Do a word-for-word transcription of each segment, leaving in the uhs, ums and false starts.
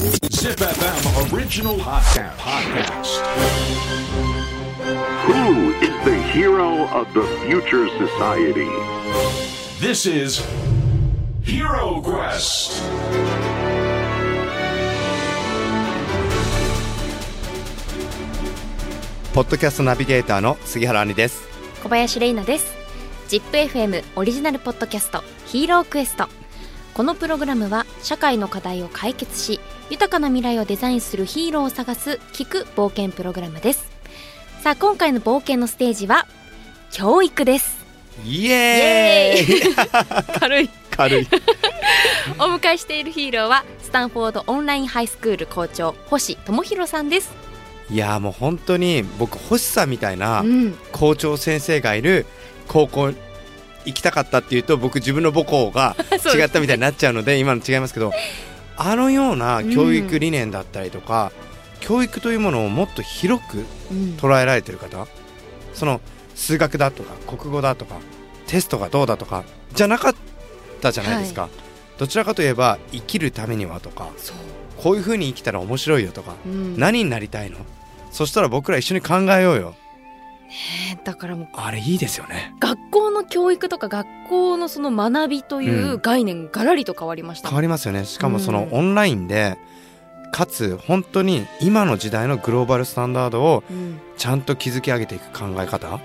Zip エフエム original podcast. Who is the hero of the future society? This is Hero Quest. ポッドキャストナビゲーターの杉原兄です。小林玲奈です。Zip エフエム オリジナルポッドキャスト Hero Quest。このプログラムは社会の課題を解決し、豊かな未来をデザインするヒーローを探す聞く冒険プログラムです。さあ、今回の冒険のステージは教育です。イエーイ、 イエーイ軽い軽いお迎えしているヒーローはスタンフォードオンラインハイスクール校長星智弘さんです。いやー、もう本当に僕、星さんみたいな校長先生がいる高校行きたかったっていうと、僕自分の母校が違ったみたいになっちゃうので今の違いますけど、あのような教育理念だったりとか、うん、教育というものをもっと広く捉えられている方、うん、その数学だとか国語だとかテストがどうだとかじゃなかったじゃないですか、はい、どちらかといえば生きるためにはとか、そう、こういう風に生きたら面白いよとか、うん、何になりたいの、そしたら僕ら一緒に考えようよ。だからもうあれいいですよね。学校の教育とか学校のその学びという概念、うん、がらりと変わりました。変わりますよね。しかもそのオンラインで、うん、かつ本当に今の時代のグローバルスタンダードをちゃんと築き上げていく考え方、うん、はい、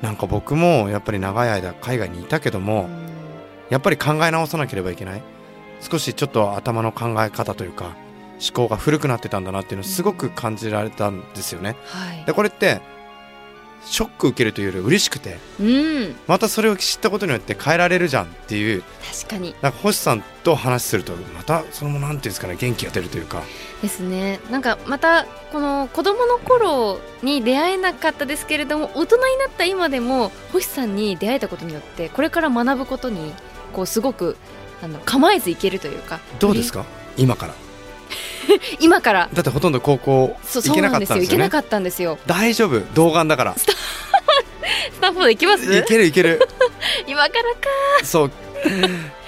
なんか僕もやっぱり長い間海外にいたけども、うん、やっぱり考え直さなければいけない、少しちょっと頭の考え方というか思考が古くなってたんだなっていうのをすごく感じられたんですよね、うん、はい、でこれってショック受けるというより嬉しくて、うん、またそれを知ったことによって変えられるじゃんっていう。確かに、なんか星さんと話するとまたそのもなんていうんですかね、元気が出るというかですね。なんかまたこの子どもの頃に出会えなかったですけれども、大人になった今でも星さんに出会えたことによってこれから学ぶことにこうすごくあの構えずいけるというか。どうですか今から今からだってほとんど高校行けなかったんですよね。そうなんですよ、行けなかったんですよ。大丈夫、童顔だからスタッフで行きます。行ける行ける今からか、そう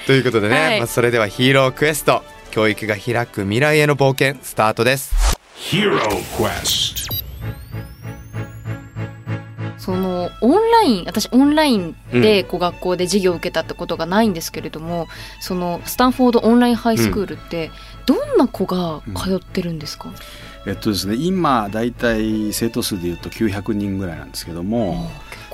ということでね、はい、まあ、それではヒーロークエスト、教育が開く未来への冒険スタートです。ヒーロークエスト。そのオンライン、私オンラインでこう学校で授業を受けたってことがないんですけれども、うん、そのスタンフォードオンラインハイスクールって、うん、どんな子が通ってるんですか？うん、えっとですね、今だいたい生徒数でいうときゅうひゃくにんぐらいなんですけども、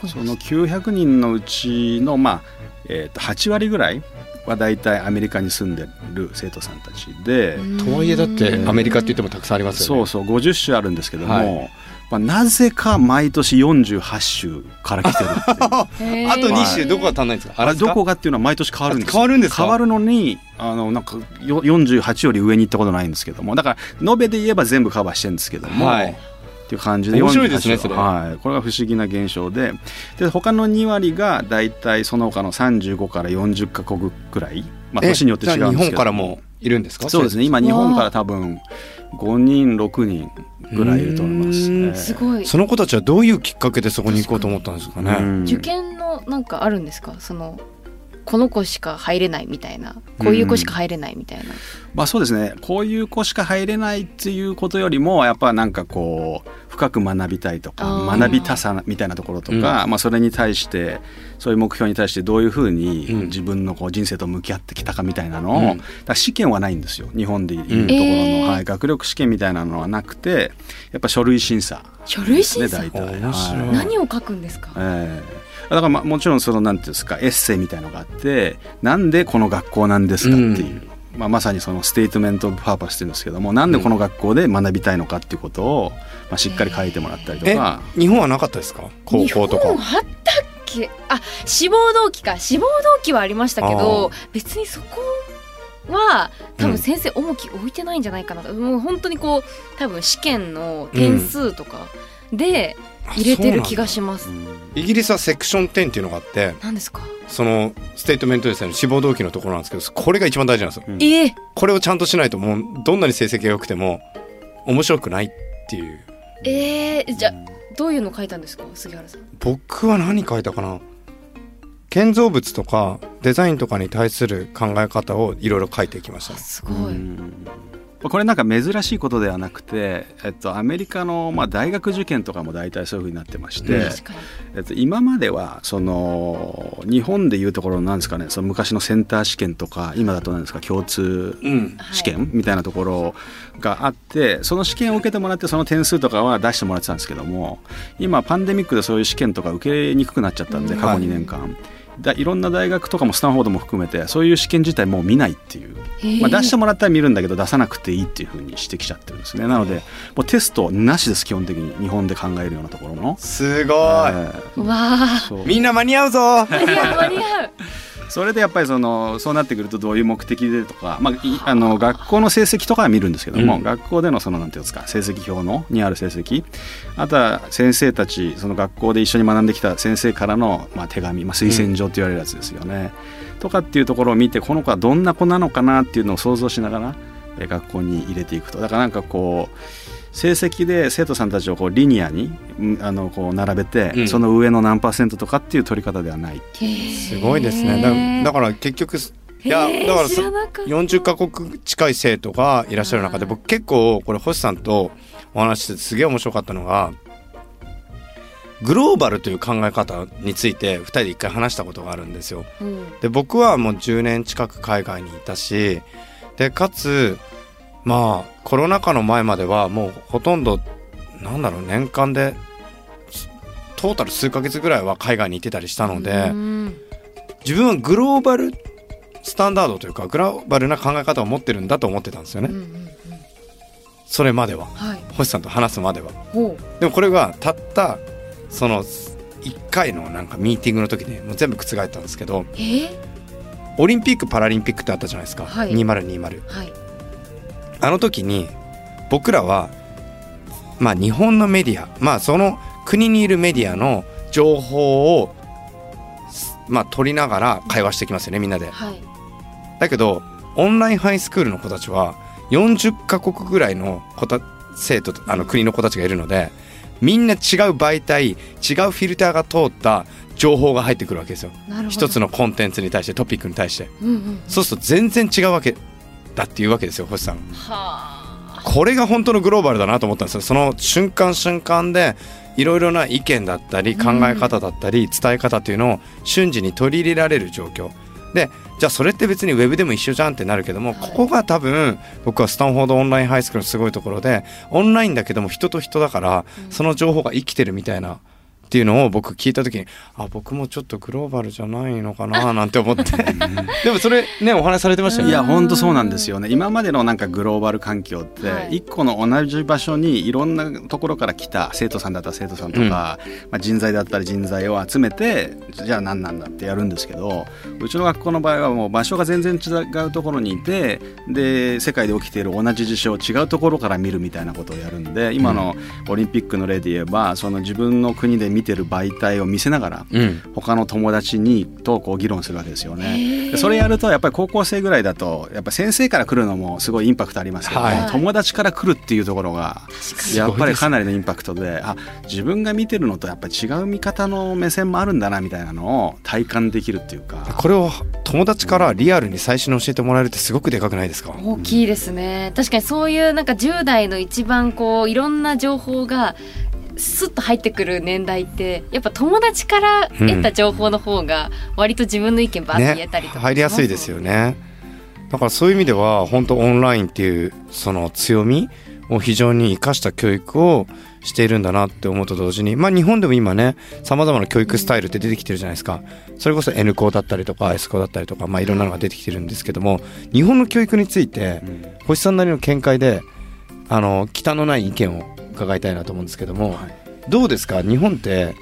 そのきゅうひゃくにんのうちの、まあえっと、はちわりぐらいはだいたいアメリカに住んでる生徒さんたちで、とはいえだってアメリカって言ってもたくさんありますよね。そうそう、ごじゅっしゅあるんですけども、はい、まあ、なぜか毎年よんじゅうはっしゅから来てるっていうあとに州どこが足んないんですか？あれどこがっていうのは毎年変わるんです。変わるんですか？変わるのにあのなんかよんじゅうはちより上に行ったことないんですけども、だから延べで言えば全部カバーしてるんですけども、はい、っていう感じで面白いですねそれ、はい、これが不思議な現象で、で他のにわりがだいたいその他のさんじゅうごからよんじゅっかこくくらい、まあ、年によって違うんですけど、日本からもいるんですか？そうですね、今日本から多分ごにんろくにんぐらいいると思います、ね、すごい。その子たちはどういうきっかけでそこに行こうと思ったんですかね？うん、受験のなんかあるんですか？そのこの子しか入れないみたいな、こういう子しか入れないみたいな、うん、まあ、そうですね、こういう子しか入れないっていうことよりもやっぱなんかこう深く学びたいとか学びたさみたいなところとか、うん、まあ、それに対してそういう目標に対してどういうふうに自分のこう人生と向き合ってきたかみたいなのを、うん、だから試験はないんですよ日本でいうところの、うん、はい、学力試験みたいなのはなくて、やっぱ書類審査、ね、書類審査、はい、何を書くんですか？えーだからまあもちろんそのなんていうんですか、エッセイみたいのがあって、なんでこの学校なんですかっていう、うん、まあ、まさにそのステートメントオブパーパスっていうんですけども、なんでこの学校で学びたいのかっていうことをまあしっかり書いてもらったりとか。え、日本はなかったですか？高校とか日本あったっけ？あ、志望動機か、志望動機はありましたけど、別にそこは多分先生重き置いてないんじゃないかなと、うん、もう本当にこう多分試験の点数とかで、うん、入れてる気がします。イギリスはセクションじゅうっていうのがあって、何ですか？そのステートメントですね、志望動機のところなんですけど、これが一番大事なんですよ、うん、えー、これをちゃんとしないともうどんなに成績が良くても面白くないっていう。えー、じゃあどういうの書いたんですか杉原さん？僕は何書いたかな、建造物とかデザインとかに対する考え方をいろいろ書いていきました、ね、すごい。これなんか珍しいことではなくて、えっと、アメリカのまあ大学受験とかも大体そういう風になってまして、えっと、今まではその日本でいうところなんですかね、その昔のセンター試験とか今だとなんですか共通試験みたいなところがあって、うん、その試験を受けてもらってその点数とかは出してもらってたんですけども、今パンデミックでそういう試験とか受けにくくなっちゃったんで、過去にねんかん、うんはいだいろんな大学とかもスタンフォードも含めてそういう試験自体もう見ないっていう、まあ、出してもらったら見るんだけど出さなくていいっていう風にしてきちゃってるんですね。なのでもうテストなしです、基本的に日本で考えるようなところの。すごい、えー、わーみんな間に合うぞ間に合う間に合うそれでやっぱり そのそうなってくるとどういう目的でとか、まあ、あの学校の成績とかは見るんですけども、うん、学校でのそのなんていうんですか成績表のにある成績、あとは先生たちその学校で一緒に学んできた先生からの、まあ、手紙、まあ、推薦状と言われるやつですよね、うん、とかっていうところを見て、この子はどんな子なのかなっていうのを想像しながら学校に入れていくと。だからなんかこう成績で生徒さんたちをこうリニアにあのこう並べて、うん、その上の何パーセントとかっていう取り方ではないっていう。すごいですね。 だ, だから結局いやだからよんじゅっかこく近い生徒がいらっしゃる中で、僕結構これ星さんとお話してすげえ面白かったのが、グローバルという考え方についてふたりでいっかい話したことがあるんですよ、うん、で僕はもうじゅうねん近く海外にいたし、でかつまあコロナ禍の前まではもうほとんどなんだろう年間でトータル数ヶ月ぐらいは海外に行ってたりしたので、自分はグローバルスタンダードというかグローバルな考え方を持ってるんだと思ってたんですよね、うんうんうん、それまでは、はい、星さんと話すまでは。でもこれがたったそのいっかいのなんかミーティングの時にもう全部覆ったんですけど、えー、オリンピックパラリンピックってあったじゃないですか、はい、にせんにじゅう、はい、あの時に僕らは、まあ、日本のメディア、まあ、その国にいるメディアの情報を、まあ、取りながら会話してきますよねみんなで、はい、だけどオンラインハイスクールの子たちはよんじゅっかこくぐらいの子た生徒あの国の子たちがいるので、みんな違う媒体違うフィルターが通った情報が入ってくるわけですよ。一つのコンテンツに対してトピックに対して、うんうん、そうすると全然違うわけだっていうわけですよ星さんは。これが本当のグローバルだなと思ったんですよ。その瞬間瞬間でいろいろな意見だったり考え方だったり伝え方というのを瞬時に取り入れられる状況で、じゃあそれって別にウェブでも一緒じゃんってなるけども、ここが多分僕はスタンフォードオンラインハイスクールのすごいところで、オンラインだけども人と人だからその情報が生きてるみたいなっていうのを僕聞いた時に、あ僕もちょっとグローバルじゃないのかななんて思ってでもそれねお話されてましたよね。いや本当そうなんですよね。今までのなんかグローバル環境って一個の同じ場所にいろんなところから来た生徒さんだったら生徒さんとか、うんまあ、人材だったり人材を集めてじゃあ何なんだってやるんですけど、うちの学校の場合はもう場所が全然違うところにいて、で世界で起きている同じ事象を違うところから見るみたいなことをやるんで、今のオリンピックの例で言えばその自分の国で見てる媒体を見せながら、うん、他の友達にとこう議論するわけですよね。それやるとやっぱり高校生ぐらいだとやっぱ先生から来るのもすごいインパクトありますけど、はい、友達から来るっていうところがやっぱりかなりのインパクトで、あ自分が見てるのとやっぱり違う見方の目線もあるんだなみたいなのを体感できるっていうか、これを友達からリアルに最初に教えてもらえるってすごくでかくないですか。大きいですね。確かにそういうなんかじゅう代の一番こういろんな情報がスッと入ってくる年代ってやっぱ友達から得た情報の方が割と自分の意見バーッと言えたりとか、ね、入りやすいですよね。だからそういう意味では本当オンラインっていうその強みを非常に生かした教育をしているんだなって思うと同時に、まあ日本でも今ねさまざまな教育スタイルって出てきてるじゃないですか。それこそ N 校だったりとか S 校だったりとか、まあいろんなのが出てきてるんですけども、日本の教育について星さんなりの見解であの忌憚のない意見を伺いたいなと思うんですけども、はい、どうですか日本って、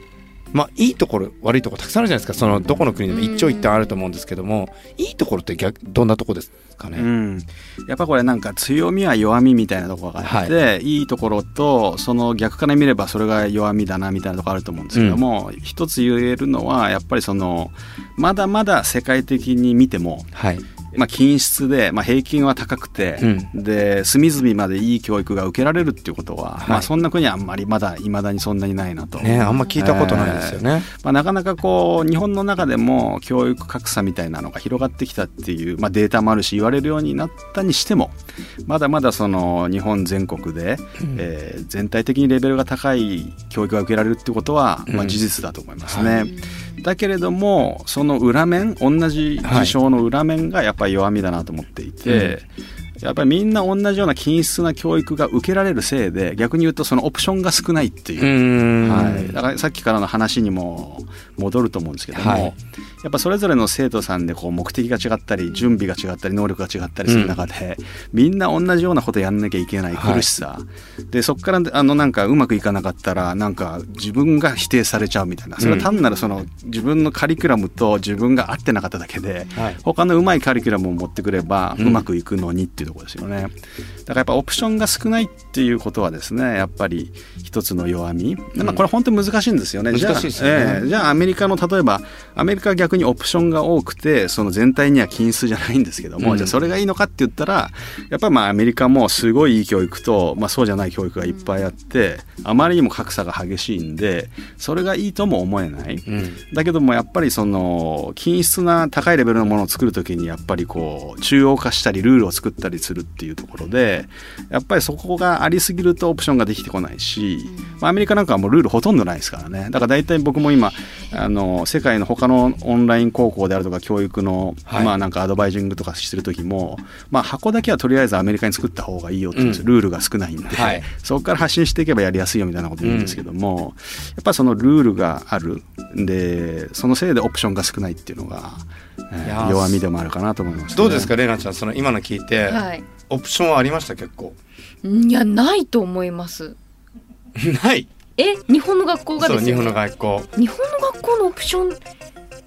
まあ、いいところ悪いところたくさんあるじゃないですか。そのどこの国でも一長一短あると思うんですけども、いいところって逆どんなところですかね。うん、やっぱこれなんか強みは弱みみたいなところがあって、はい、いいところとその逆から見ればそれが弱みだなみたいなところあると思うんですけども、うん、一つ言えるのはやっぱりそのまだまだ世界的に見ても、はいまあ、均質で、まあ、平均は高くて、うん、で隅々までいい教育が受けられるっていうことは、はい、まあ、そんな国はあんまりまだいまだにそんなにないなと、ね、あんま聞いたことないですよね、えーまあ、なかなかこう日本の中でも教育格差みたいなのが広がってきたっていう、まあ、データもあるし言われるようになったにしてもまだまだその日本全国で、うんえー、全体的にレベルが高い教育が受けられるっていうことは、まあ、事実だと思いますね、うんはい、だけれどもその裏面同じ事象の裏面がやっぱり弱みだなと思っていて、うん、やっぱりみんな同じような均質な教育が受けられるせいで逆に言うとそのオプションが少ないっていう、うん、はい、だからさっきからの話にも戻ると思うんですけども、はい、やっぱそれぞれの生徒さんでこう目的が違ったり準備が違ったり能力が違ったりする中で、うん、みんな同じようなことやんなきゃいけない苦しさ、はい、でそこからあのなんかうまくいかなかったらなんか自分が否定されちゃうみたいな、それは単なるその自分のカリキュラムと自分が合ってなかっただけで、はい、他のうまいカリキュラムを持ってくればうまくいくのにっていうところですよね、うん、だからやっぱオプションが少ないっていうことはですねやっぱり一つの弱み、まあ、これ本当に難しいんですよね、うん、じゃあ、難しいですね、えー、じゃあアメリカの例えばアメリカは逆にオプションが多くてその全体には均質じゃないんですけども、うん、じゃあそれがいいのかって言ったらやっぱりまあアメリカもすごいいい教育と、まあ、そうじゃない教育がいっぱいあってあまりにも格差が激しいんでそれがいいとも思えない、うん、だけどもやっぱりその均質な高いレベルのものを作るときにやっぱりこう中央化したりルールを作ったりするっていうところでやっぱりそこがありすぎるとオプションができてこないし、まあ、アメリカなんかはもうルールほとんどないですからね。だから大体僕も今あの世界の他のオンライン高校であるとか教育の、はい、まあ、なんかアドバイジングとかしてる時も、まあ、箱だけはとりあえずアメリカに作った方がいいよって、うん、ルールが少ないんで、はい、そこから発信していけばやりやすいよみたいなこと言うんですけども、うん、やっぱりそのルールがあるでそのせいでオプションが少ないっていうのが弱みでもあるかなと思います、ね、どうですかレナちゃんその今の聞いて、はい、オプションはありました結構いやないと思いますないえ日本の学校がですよ、ね、そう日本の学校日本の学校のオプション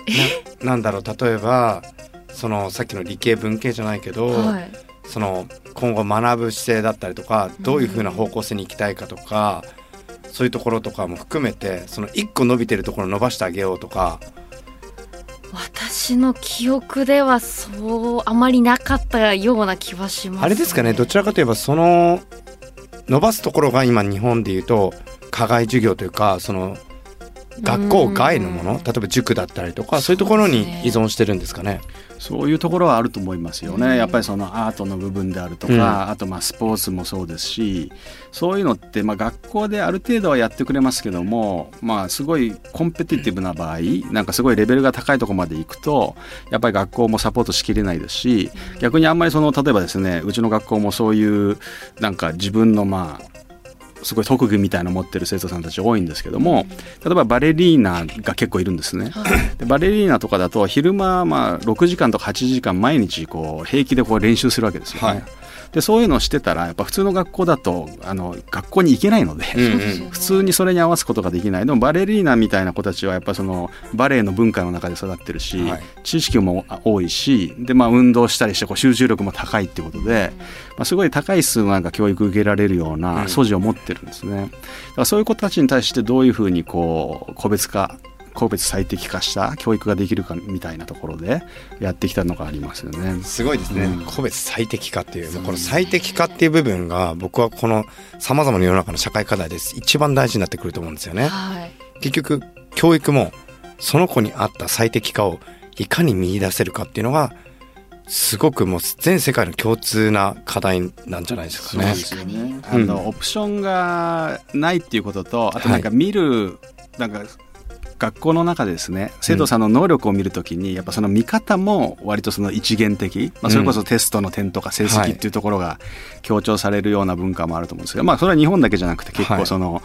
え な, なんだろう例えばそのさっきの理系文系じゃないけど、はい、その今後学ぶ姿勢だったりとかどういう風な方向性に行きたいかとか、うん、そういうところとかも含めてそのいっこ伸びてるところを伸ばしてあげようとか私の記憶ではそうあまりなかったような気はします、ね、あれですかねどちらかといえばその伸ばすところが今日本でいうと課外授業というかその学校外のもの例えば塾だったりとかそういうところに依存してるんですかねそういうところはあると思いますよねやっぱりそのアートの部分であるとか、うん、あとまあスポーツもそうですしそういうのってまあ学校である程度はやってくれますけども、まあ、すごいコンペティティブな場合なんかすごいレベルが高いところまで行くとやっぱり学校もサポートしきれないですし逆にあんまりその例えばですねうちの学校もそういうなんか自分のまあすごい特技みたいなの持ってる生徒さんたち多いんですけども例えばバレリーナが結構いるんですねでバレリーナとかだと昼間まあろくじかんとかはちじかん毎日こう平気でこう練習するわけですよね、はい、でそういうのをしてたらやっぱ普通の学校だとあの学校に行けないので、うんうん、普通にそれに合わすことができないでもバレリーナみたいな子たちはやっぱそのバレエの文化の中で育ってるし、はい、知識も多いしで、まあ、運動したりしてこう集中力も高いってことで、まあ、すごい高い数のなんか教育受けられるような素地を持っててるんですね、だからそういう子たちに対してどういうふうにこう個別化個別最適化した教育ができるかみたいなところでやってきたのがありますよねすごいですね、うん、個別最適化っていう、もうこの最適化っていう部分が僕はこのさまざまな世の中の社会課題です一番大事になってくると思うんですよね、はい、結局教育もその子に合った最適化をいかに見出せるかっていうのがすごくもう全世界の共通な課題なんじゃないですかね。そうですね。あの、うん、オプションがないっていうこととあとなんか見る、はい、なんか学校の中でですね生徒さんの能力を見るときにやっぱその見方も割とその一元的、まあ、それこそテストの点とか成績っていうところが強調されるような文化もあると思うんですけど、まあ、それは日本だけじゃなくて結構その、はい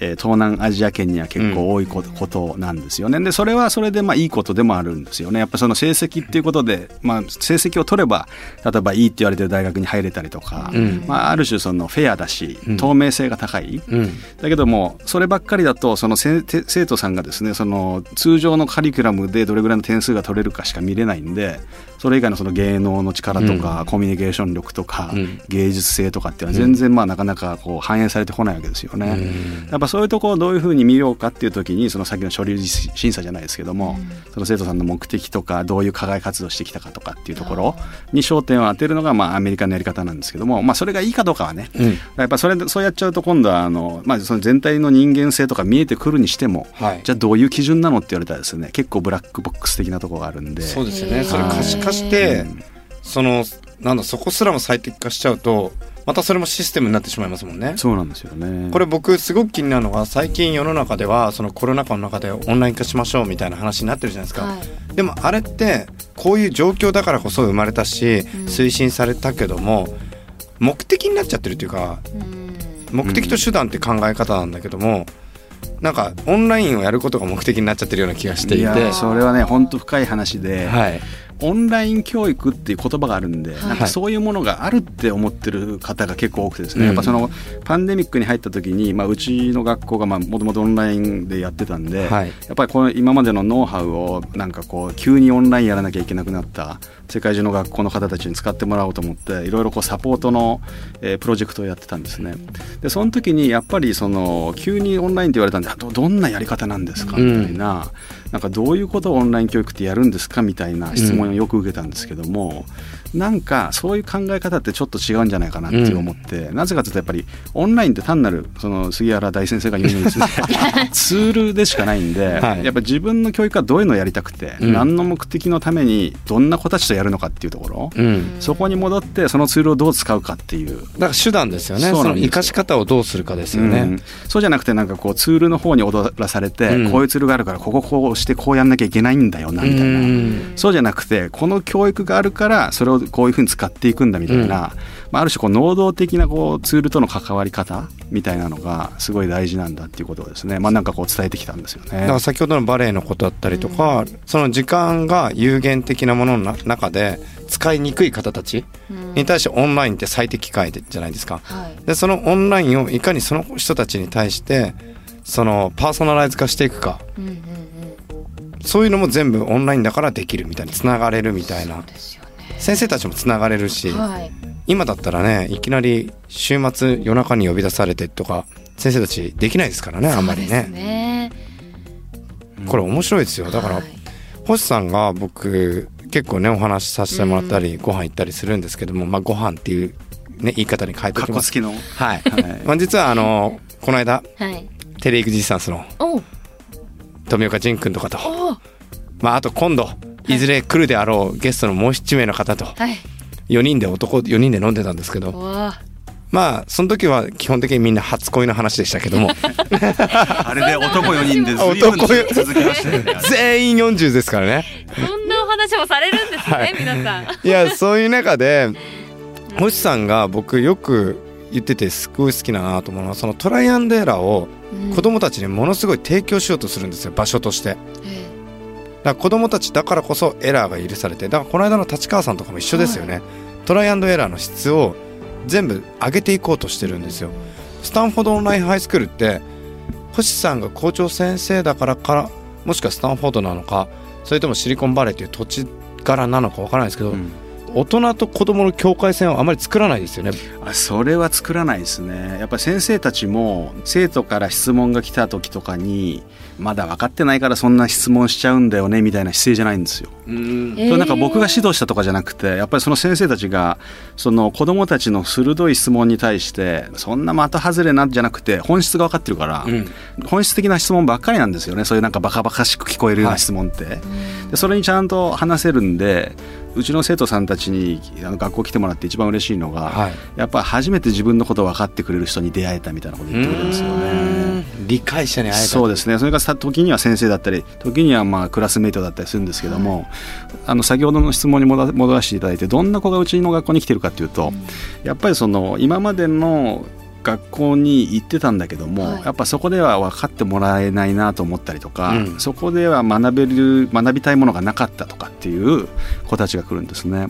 えー、東南アジア圏には結構多いことなんですよね、うん、でそれはそれでまあいいことでもあるんですよねやっぱその成績っていうことで、まあ、成績を取れば例えばいいって言われてる大学に入れたりとか、うんまあ、ある種そのフェアだし、うん、透明性が高い、うん、だけどもそればっかりだとその生徒さんがですねその通常のカリキュラムでどれぐらいの点数が取れるかしか見れないんでそれ以外のその芸能の力とか、うん、コミュニケーション力とか、うん、芸術性とかっていうのは全然まあなかなかこう反映されてこないわけですよね、うん、やっぱそういうところをどういうふうに見ようかっていう時にその先の書類審査じゃないですけども、うん、その生徒さんの目的とかどういう課外活動してきたかとかっていうところに焦点を当てるのがまあアメリカのやり方なんですけども、まあ、それがいいかどうかはね、うん、やっぱそれそうやっちゃうと今度はあの、まあ、その全体の人間性とか見えてくるにしても、はい、じゃあどういう基準なのって言われたらですね結構ブラックボックス的なところがあるんで、そうですよね、それ可視化して、うん、そのなんだそこすらも最適化しちゃうとまたそれもシステムになってしまいますもんね。そうなんですよね。これ僕すごく気になるのは最近世の中ではそのコロナ禍の中でオンライン化しましょうみたいな話になってるじゃないですか、はい、でもあれってこういう状況だからこそ生まれたし、うん、推進されたけども目的になっちゃってるというか、うん、目的と手段って考え方なんだけども、うん、なんかオンラインをやることが目的になっちゃってるような気がしていて、いやそれはね本当深い話で、はい、オンライン教育っていう言葉があるんで、はい、なんかそういうものがあるって思ってる方が結構多くてですね、やっぱそのパンデミックに入った時に、まあ、うちの学校がもともとオンラインでやってたんで、はい、やっぱりこの今までのノウハウをなんかこう急にオンラインやらなきゃいけなくなった世界中の学校の方たちに使ってもらおうと思っていろいろこうサポートの、えー、プロジェクトをやってたんですね。でその時にやっぱりその急にオンラインって言われたんで ど, どんなやり方なんですかみたいな、うん、なんかどういうことをオンライン教育ってやるんですかみたいな質問をよく受けたんですけども、なんかそういう考え方ってちょっと違うんじゃないかなって思って、うん、なぜかというとやっぱりオンラインって単なるその杉原大先生が言うようにですねツールでしかないんで、はい、やっぱ自分の教育はどういうのをやりたくて、うん、何の目的のためにどんな子たちとやるのかっていうところ、うん、そこに戻ってそのツールをどう使うかっていうだから手段ですよね。その生かし方をどうするかですよね、うん、そうじゃなくてなんかこうツールの方に踊らされて、うん、こういうツールがあるからこここうしてこうやんなきゃいけないんだよなみたいな、うん、そうじゃなくてこの教育があるからそれをこういうふうに使っていくんだみたいな、うん、ある種こう能動的なこうツールとの関わり方みたいなのがすごい大事なんだっていうことをですね、まあ、なんかこう伝えてきたんですよね。だから先ほどのバレエのことだったりとか、うん、その時間が有限的なものの中で使いにくい方たちに対してオンラインって最適解じゃないですか、うん、でそのオンラインをいかにその人たちに対してそのパーソナライズ化していくか、うんうんうん、そういうのも全部オンラインだからできるみたいにつながれるみたいな、そうですよ先生たちもつながれるし、はい、今だったらねいきなり週末夜中に呼び出されてとか先生たちできないですからねあんまり ね, ねこれ面白いですよ。だから、はい、星さんが僕結構ねお話しさせてもらったり、うん、ご飯行ったりするんですけども、まあ、ご飯っていう、ね、言い方に変えておきます。カッコつきの、はいはいまあ、実はあのこの間、はい、テレエクジスタンスの富岡仁君とかと、まあ、あと今度いずれ来るであろうゲストのもうなな名の方とよにんで男よにんで飲んでたんですけど、まあその時は基本的にみんな初恋の話でしたけどもあれで男よにんで随分続きましたね全員よんじゅうですからねそんなお話もされるんですね、はい、皆さんいやそういう中で星さんが僕よく言っててすごい好きだなと思うのはそのトライアンドエラーを子どもたちにものすごい提供しようとするんですよ場所として。だ子どもたちだからこそエラーが許されてだからこの間の立川さんとかも一緒ですよね、はい、トライアンドエラーの質を全部上げていこうとしてるんですよ。スタンフォードオンラインハイスクールって星さんが校長先生だからかもしくはスタンフォードなのかそれともシリコンバレーという土地柄なのかわからないですけど、うん大人と子どもの境界線をあまり作らないですよね。あ、それは作らないですね。やっぱり先生たちも生徒から質問が来た時とかにまだ分かってないからそんな質問しちゃうんだよねみたいな姿勢じゃないんですよ。うん、それなんか僕が指導したとかじゃなくてやっぱりその先生たちがその子どもたちの鋭い質問に対してそんな的外れなんじゃなくて本質が分かってるから、うん、本質的な質問ばっかりなんですよね。そういうなんかバカバカしく聞こえるような質問って、はい、でそれにちゃんと話せるんでうちの生徒さんたちにあの学校来てもらって一番嬉しいのが、はい、やっぱり初めて自分のことを分かってくれる人に出会えたみたいなこと言ってくれるんですよね。理解者に会えた。そうですね。それが時には先生だったり時にはまあクラスメイトだったりするんですけども、はい、あの先ほどの質問に戻らせていただいてどんな子がうちの学校に来てるかというと、うん、やっぱりその今までの学校に行ってたんだけども、はい、やっぱそこでは分かってもらえないなと思ったりとか、うん、そこでは学べる学びたいものがなかったとかっていう子たちが来るんですね。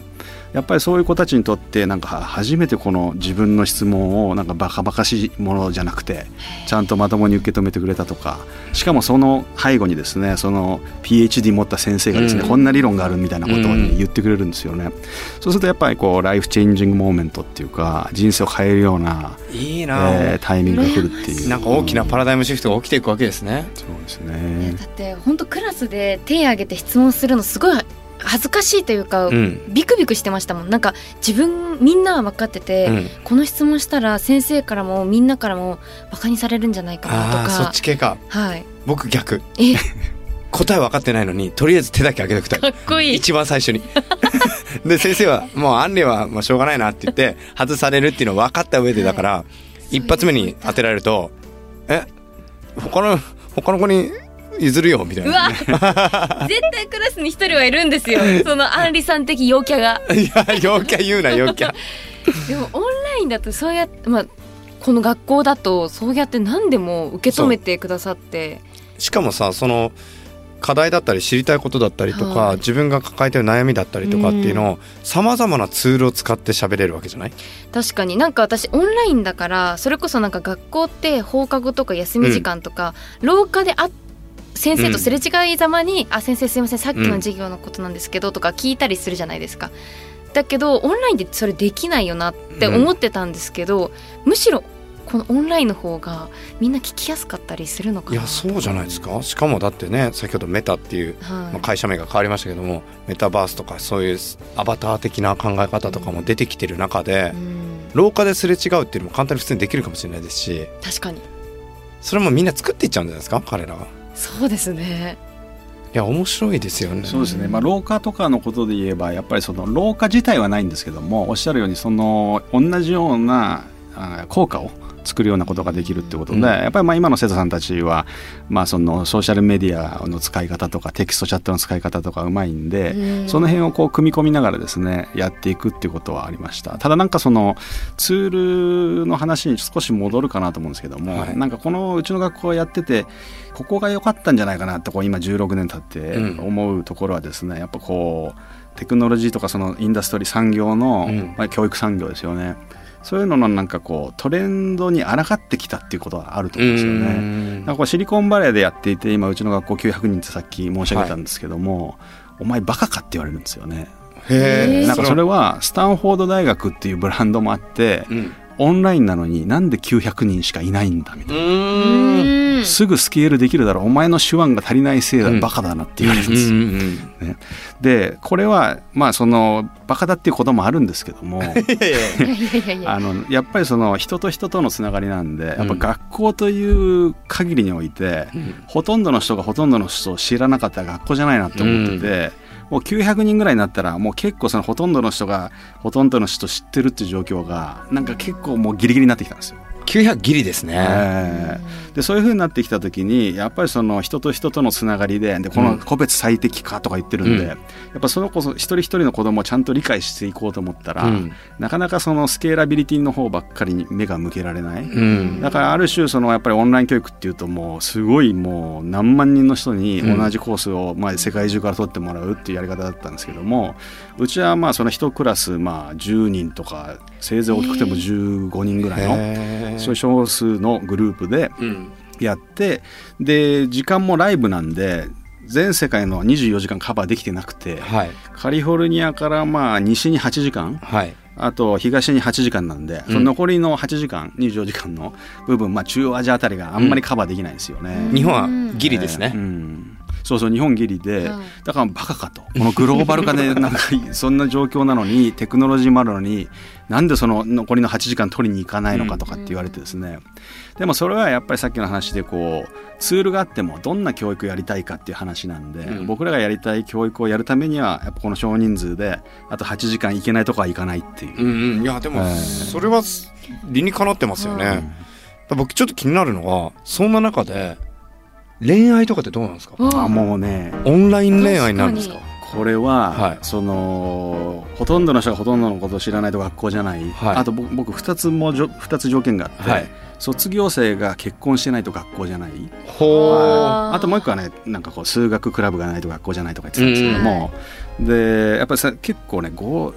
やっぱりそういう子たちにとってなんか初めてこの自分の質問をなんかバカバカしいものじゃなくてちゃんとまともに受け止めてくれたとか、しかもその背後にですねその ピーエイチディー 持った先生がですね、うん、こんな理論があるみたいなことを言ってくれるんですよね、うん、そうするとやっぱりこうライフチェンジングモーメントっていうか人生を変えるような、いいな、えー、タイミングが来るっていう、なんか大きなパラダイムシフトが起きていくわけですね。そうですね。だって本当クラスで手を挙げて質問するのすごい恥ずかしいというか、うん、ビクビクしてましたもん。なんか自分みんなは分かってて、うん、この質問したら先生からもみんなからもバカにされるんじゃないかなとか。あ、そっち系か、はい、僕逆え答え分かってないのにとりあえず手だけ挙げとくタイプ。かっこいい。一番最初にで先生はもうアンレはまあしょうがないなって言って外されるっていうの分かった上でだから、はい、一発目に当てられるとえ他の他の子に譲るよみたいな、ね、うわ絶対クラスに一人はいるんですよそのアンリさん的陽キャがいや陽キャ言うな陽キャでもオンラインだとそうやって、まあ、この学校だとそうやって何でも受け止めてくださって、しかもさその課題だったり知りたいことだったりとか、はい、自分が抱えてる悩みだったりとかっていうのをさまざまなツールを使って喋れるわけじゃない。確かになんか私オンラインだからそれこそなんか学校って放課後とか休み時間とか、うん、廊下であって先生とすれ違いざまに、うん、あ先生すいませんさっきの授業のことなんですけど、うん、とか聞いたりするじゃないですか。だけどオンラインでそれできないよなって思ってたんですけど、うん、むしろこのオンラインの方がみんな聞きやすかったりするのかな。いやそうじゃないですか。しかもだってね先ほどメタっていう、はいまあ、会社名が変わりましたけどもメタバースとかそういうアバター的な考え方とかも出てきてる中で、うん、廊下ですれ違うっていうのも簡単に普通にできるかもしれないですし。確かにそれもみんな作っていっちゃうんじゃないですか彼らが。そうですね。いや面白いですよね。そうですね、まあ、廊下とかのことで言えばやっぱりその廊下自体はないんですけどもおっしゃるようにその同じような効果を作るようなことができるってことで、うん、やっぱりまあ今の生徒さんたちは、まあ、そのソーシャルメディアの使い方とかテキストチャットの使い方とかうまいんで、うん、その辺をこう組み込みながらですねやっていくっていうことはありました。ただなんかそのツールの話に少し戻るかなと思うんですけども、はい、なんかこのうちの学校をやっててここが良かったんじゃないかなってこう今じゅうろくねん経って思うところはですね、うん、やっぱこうテクノロジーとかそのインダストリー産業の、うんまあ、教育産業ですよね。そういうののなんかこうトレンドに抗ってきたっていうことはあると思うんですよね。なんかこうシリコンバレーでやっていて今うちの学校きゅうひゃくにんってさっき申し上げたんですけども、はい、お前バカかって言われるんですよね。へー。なんかそれはスタンフォード大学っていうブランドもあって、うん、オンラインなのになんできゅうひゃくにんしかいないんだみたいな。うーんすぐスケールできるだろうお前の手腕が足りないせいだ、うん、バカだなって言われるんですよ、うんうんうんね、でこれはまあそのバカだっていうこともあるんですけどもあのやっぱりその人と人とのつながりなんでやっぱ学校という限りにおいて、うん、ほとんどの人がほとんどの人を知らなかったら学校じゃないなって思ってて、うん、もうきゅうひゃくにんぐらいになったらもう結構そのほとんどの人がほとんどの人知ってるっていう状況がなんか結構もうギリギリになってきたんですよ。きゅうひゃくギリですね、えー、でそういう風になってきた時にやっぱりその人と人とのつながり で, でこの個別最適化とか言ってるんで、うん、やっぱその子一人一人の子供をちゃんと理解していこうと思ったら、うん、なかなかそのスケーラビリティの方ばっかりに目が向けられない、うん、だからある種そのやっぱりオンライン教育っていうともうすごいもう何万人の人に同じコースをまあ世界中から取ってもらうっていうやり方だったんですけども、うちはまあその一クラスまあじゅうにんとかせいぜい大きくてもじゅうごにんぐらいの、えーえーそういう少数のグループでやって、うん、で時間もライブなんで全世界のにじゅうよじかんカバーできてなくて、はい、カリフォルニアからまあ西にはちじかん、はい、あと東にはちじかんなんで、うん、その残りのはちじかんにじゅうよじかんの部分、まあ、中央アジアあたりがあんまりカバーできないんですよね、うん、日本はギリですね、えーうんそうそう日本ギリで、うん、だからバカかとこのグローバル化でなんかそんな状況なのにテクノロジーもあるのになんでその残りのはちじかん取りに行かないのかとかって言われてですね、うん、でもそれはやっぱりさっきの話でこうツールがあってもどんな教育やりたいかっていう話なんで、うん、僕らがやりたい教育をやるためにはやっぱこの少人数であとはちじかん行けないとこは行かないっていう、うんうん、いやでもそれは理にかなってますよね、うん、僕ちょっと気になるのはそんな中で恋愛とかってどうなんですか。あもうねオンライン恋愛になるんですか。これは、はい、そのほとんどの人がほとんどのことを知らないと学校じゃない、はい、あと僕ふたつもふたつ条件があって、はい、卒業生が結婚してないと学校じゃない、はい、あともういっこはねなんかこう数学クラブがないと学校じゃないとか言ってたんですけども、うん、でやっぱりさ結構ねご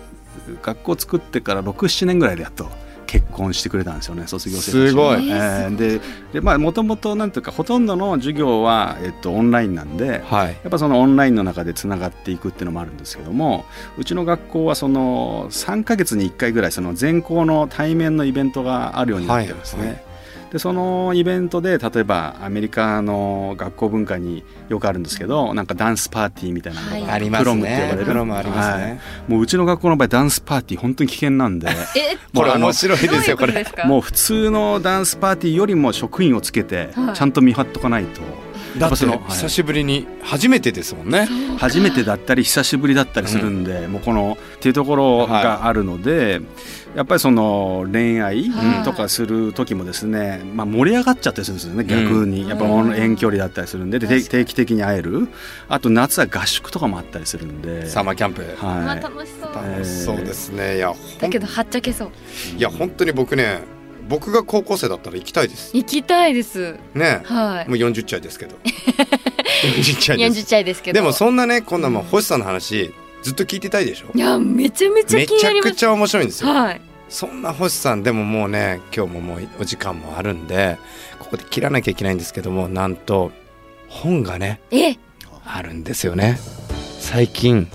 学校作ってからろく、ななねんぐらいでやっと結婚してくれたんですよね、卒業生たち。すごい、えー、で、で、まあ、もともとなんていうかほとんどの授業は、えっと、オンラインなんで、はい、やっぱそのオンラインの中でつながっていくっていうのもあるんですけども、うちの学校はそのさんかげつにいっかいぐらいその全校の対面のイベントがあるようになってるんですね、はいはい。でそのイベントで例えばアメリカの学校文化によくあるんですけど、なんかダンスパーティーみたいなのが、はい、プロムって呼ばれる、プロムありますね、はい、もううちの学校の場合ダンスパーティー本当に危険なんでこれ面白いですよ。これもう普通のダンスパーティーよりも職員をつけてちゃんと見張っとかないと、はい、だって久しぶりに初めてですもんね。初めてだったり久しぶりだったりするんで、うん、もうこのっていうところがあるので、はい、やっぱりその恋愛とかする時もですね、まあ、盛り上がっちゃったりするんですよね、逆にやっぱ遠距離だったりするんで、で定期的に会える、あと夏は合宿とかもあったりするんで、サマーキャンプ、はい、まあ、楽しそう、楽しそうですね。いやだけどはっちゃけそう。いや本当に僕ね、僕が高校生だったら行きたいです。行きたいですね、はい、もうよんじゅっさいですけどよんじゅっさいですけど、でもそんなね、こんなもう星さんの話ずっと聞いてたいでしょ。いやめちゃめちゃ気になります。めちゃくちゃ面白いんですよ、はい、そんな星さんでももうね、今日ももうお時間もあるんでここで切らなきゃいけないんですけども、なんと本がねえあるんですよね。最近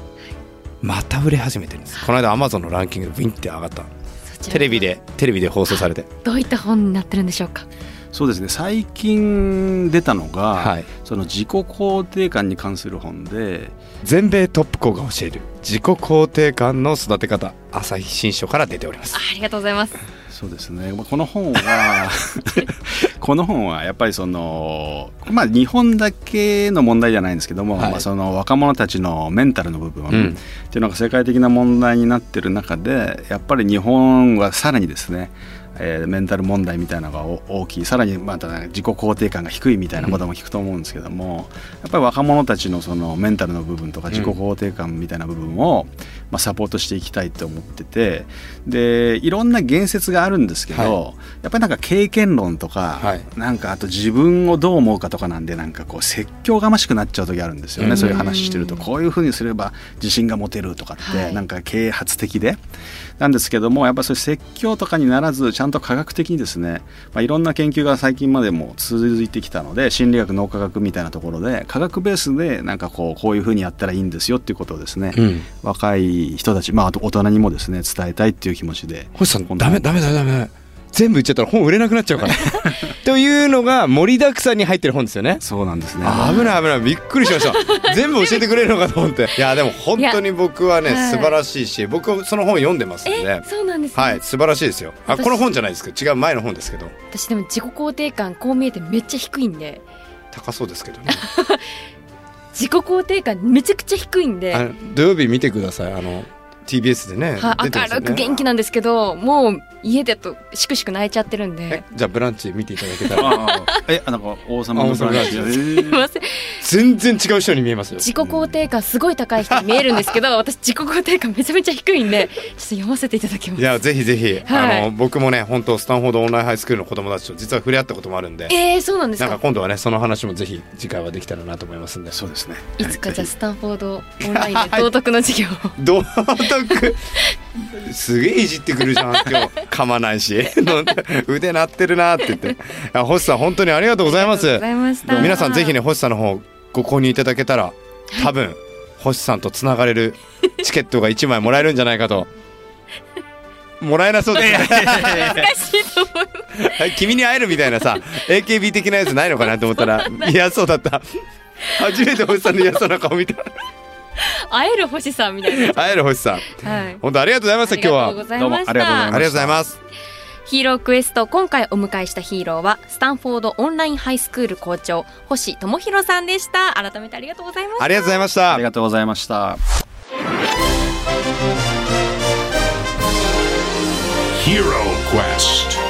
また売れ始めてるんです。この間 Amazon のランキングでビンって上がった、テレビでテレビで放送されて。どういった本になってるんでしょうか。そうですね、最近出たのが、はい、その自己肯定感に関する本で、全米トップ校が教える自己肯定感の育て方、朝日新書から出ております。ありがとうございます。そうですね、この本はこの本はやっぱりその、まあ、日本だけの問題じゃないんですけども、はい、まあ、その若者たちのメンタルの部分、うん、っていうのが世界的な問題になってる中で、やっぱり日本はさらにですね、えー、メンタル問題みたいなのが大きい、さらにまた自己肯定感が低いみたいなことも聞くと思うんですけども、やっぱり若者たちのそのメンタルの部分とか自己肯定感みたいな部分をまあサポートしていきたいと思ってて、でいろんな言説があるんですけど、はい、やっぱりなんか経験論とか、はい、なんかあと自分をどう思うかとかなんで、なんかこう説教がましくなっちゃう時あるんですよね、うん、そういう話してるとこういうふうにすれば自信が持てるとかって、はい、なんか啓発的でなんですけども、やっぱりそういう説教とかにならずちゃんと科学的にですね、まあ、いろんな研究が最近までも続いてきたので、心理学脳科学みたいなところで科学ベースでなんかこう、こういうふうにやったらいいんですよっていうことをですね、うん、若い人たち、まあ、あと大人にもですね伝えたいっていう気持ちで。星さんダメダメダメダメ、全部言っちゃったら本売れなくなっちゃうからというのが盛りだくさんに入ってる本ですよね。そうなんですね。危ない危ない、びっくりしました全部教えてくれるのかと思って。いやでも本当に僕はね素晴らしいし、僕はその本読んでますんで。え、そうなんですね、はい、素晴らしいですよ。あ、この本じゃないですけど違う前の本ですけど、私でも自己肯定感こう見えてめっちゃ低いんで。高そうですけどね自己肯定感めちゃくちゃ低いんで、あの土曜日見てください、あのティービーエス でね、はあ、出てますよね。明るく元気なんですけど、もう家だとしくしく泣いちゃってるんで。じゃあブランチ見ていただけたらあえ、なんか王様のブランチ、えー、すいません、全然違う人に見えますよ。自己肯定感すごい高い人に見えるんですけど私自己肯定感めちゃめちゃ低いんで、ちょっと読ませていただきます。いやぜひぜひ、はい、あの僕もね本当スタンフォードオンラインハイスクールの子供たちと実は触れ合ったこともあるんで。えー、そうなんですか。なんか今度はねその話もぜひ次回はできたらなと思いますんで。そうですね、いつかじゃあスタンフォードオンラインで道徳の授業道徳すげえいじってくるじゃん今日噛まないし腕鳴ってるなって言って星さん本当にありがとうございます。皆さんぜひね星さんの方ご購入いただけたら、多分星さんとつながれるチケットがいちまいもらえるんじゃないかともらえなそうですね君に会えるみたいなさ エーケービー 的なやつないのかなと思ったら嫌そうだった。初めて星さんの嫌そうな顔見た会える星さんみたいな会える星さん、はい、本当ありがとうございました。今日はどうもありがとうございました。ありがとうございます。ヒーロークエスト、今回お迎えしたヒーローはスタンフォードオンラインハイスクール校長星智弘さんでした。改めてありがとうございました。ありがとうございました。ありがとうございました。ヒーロークエスト。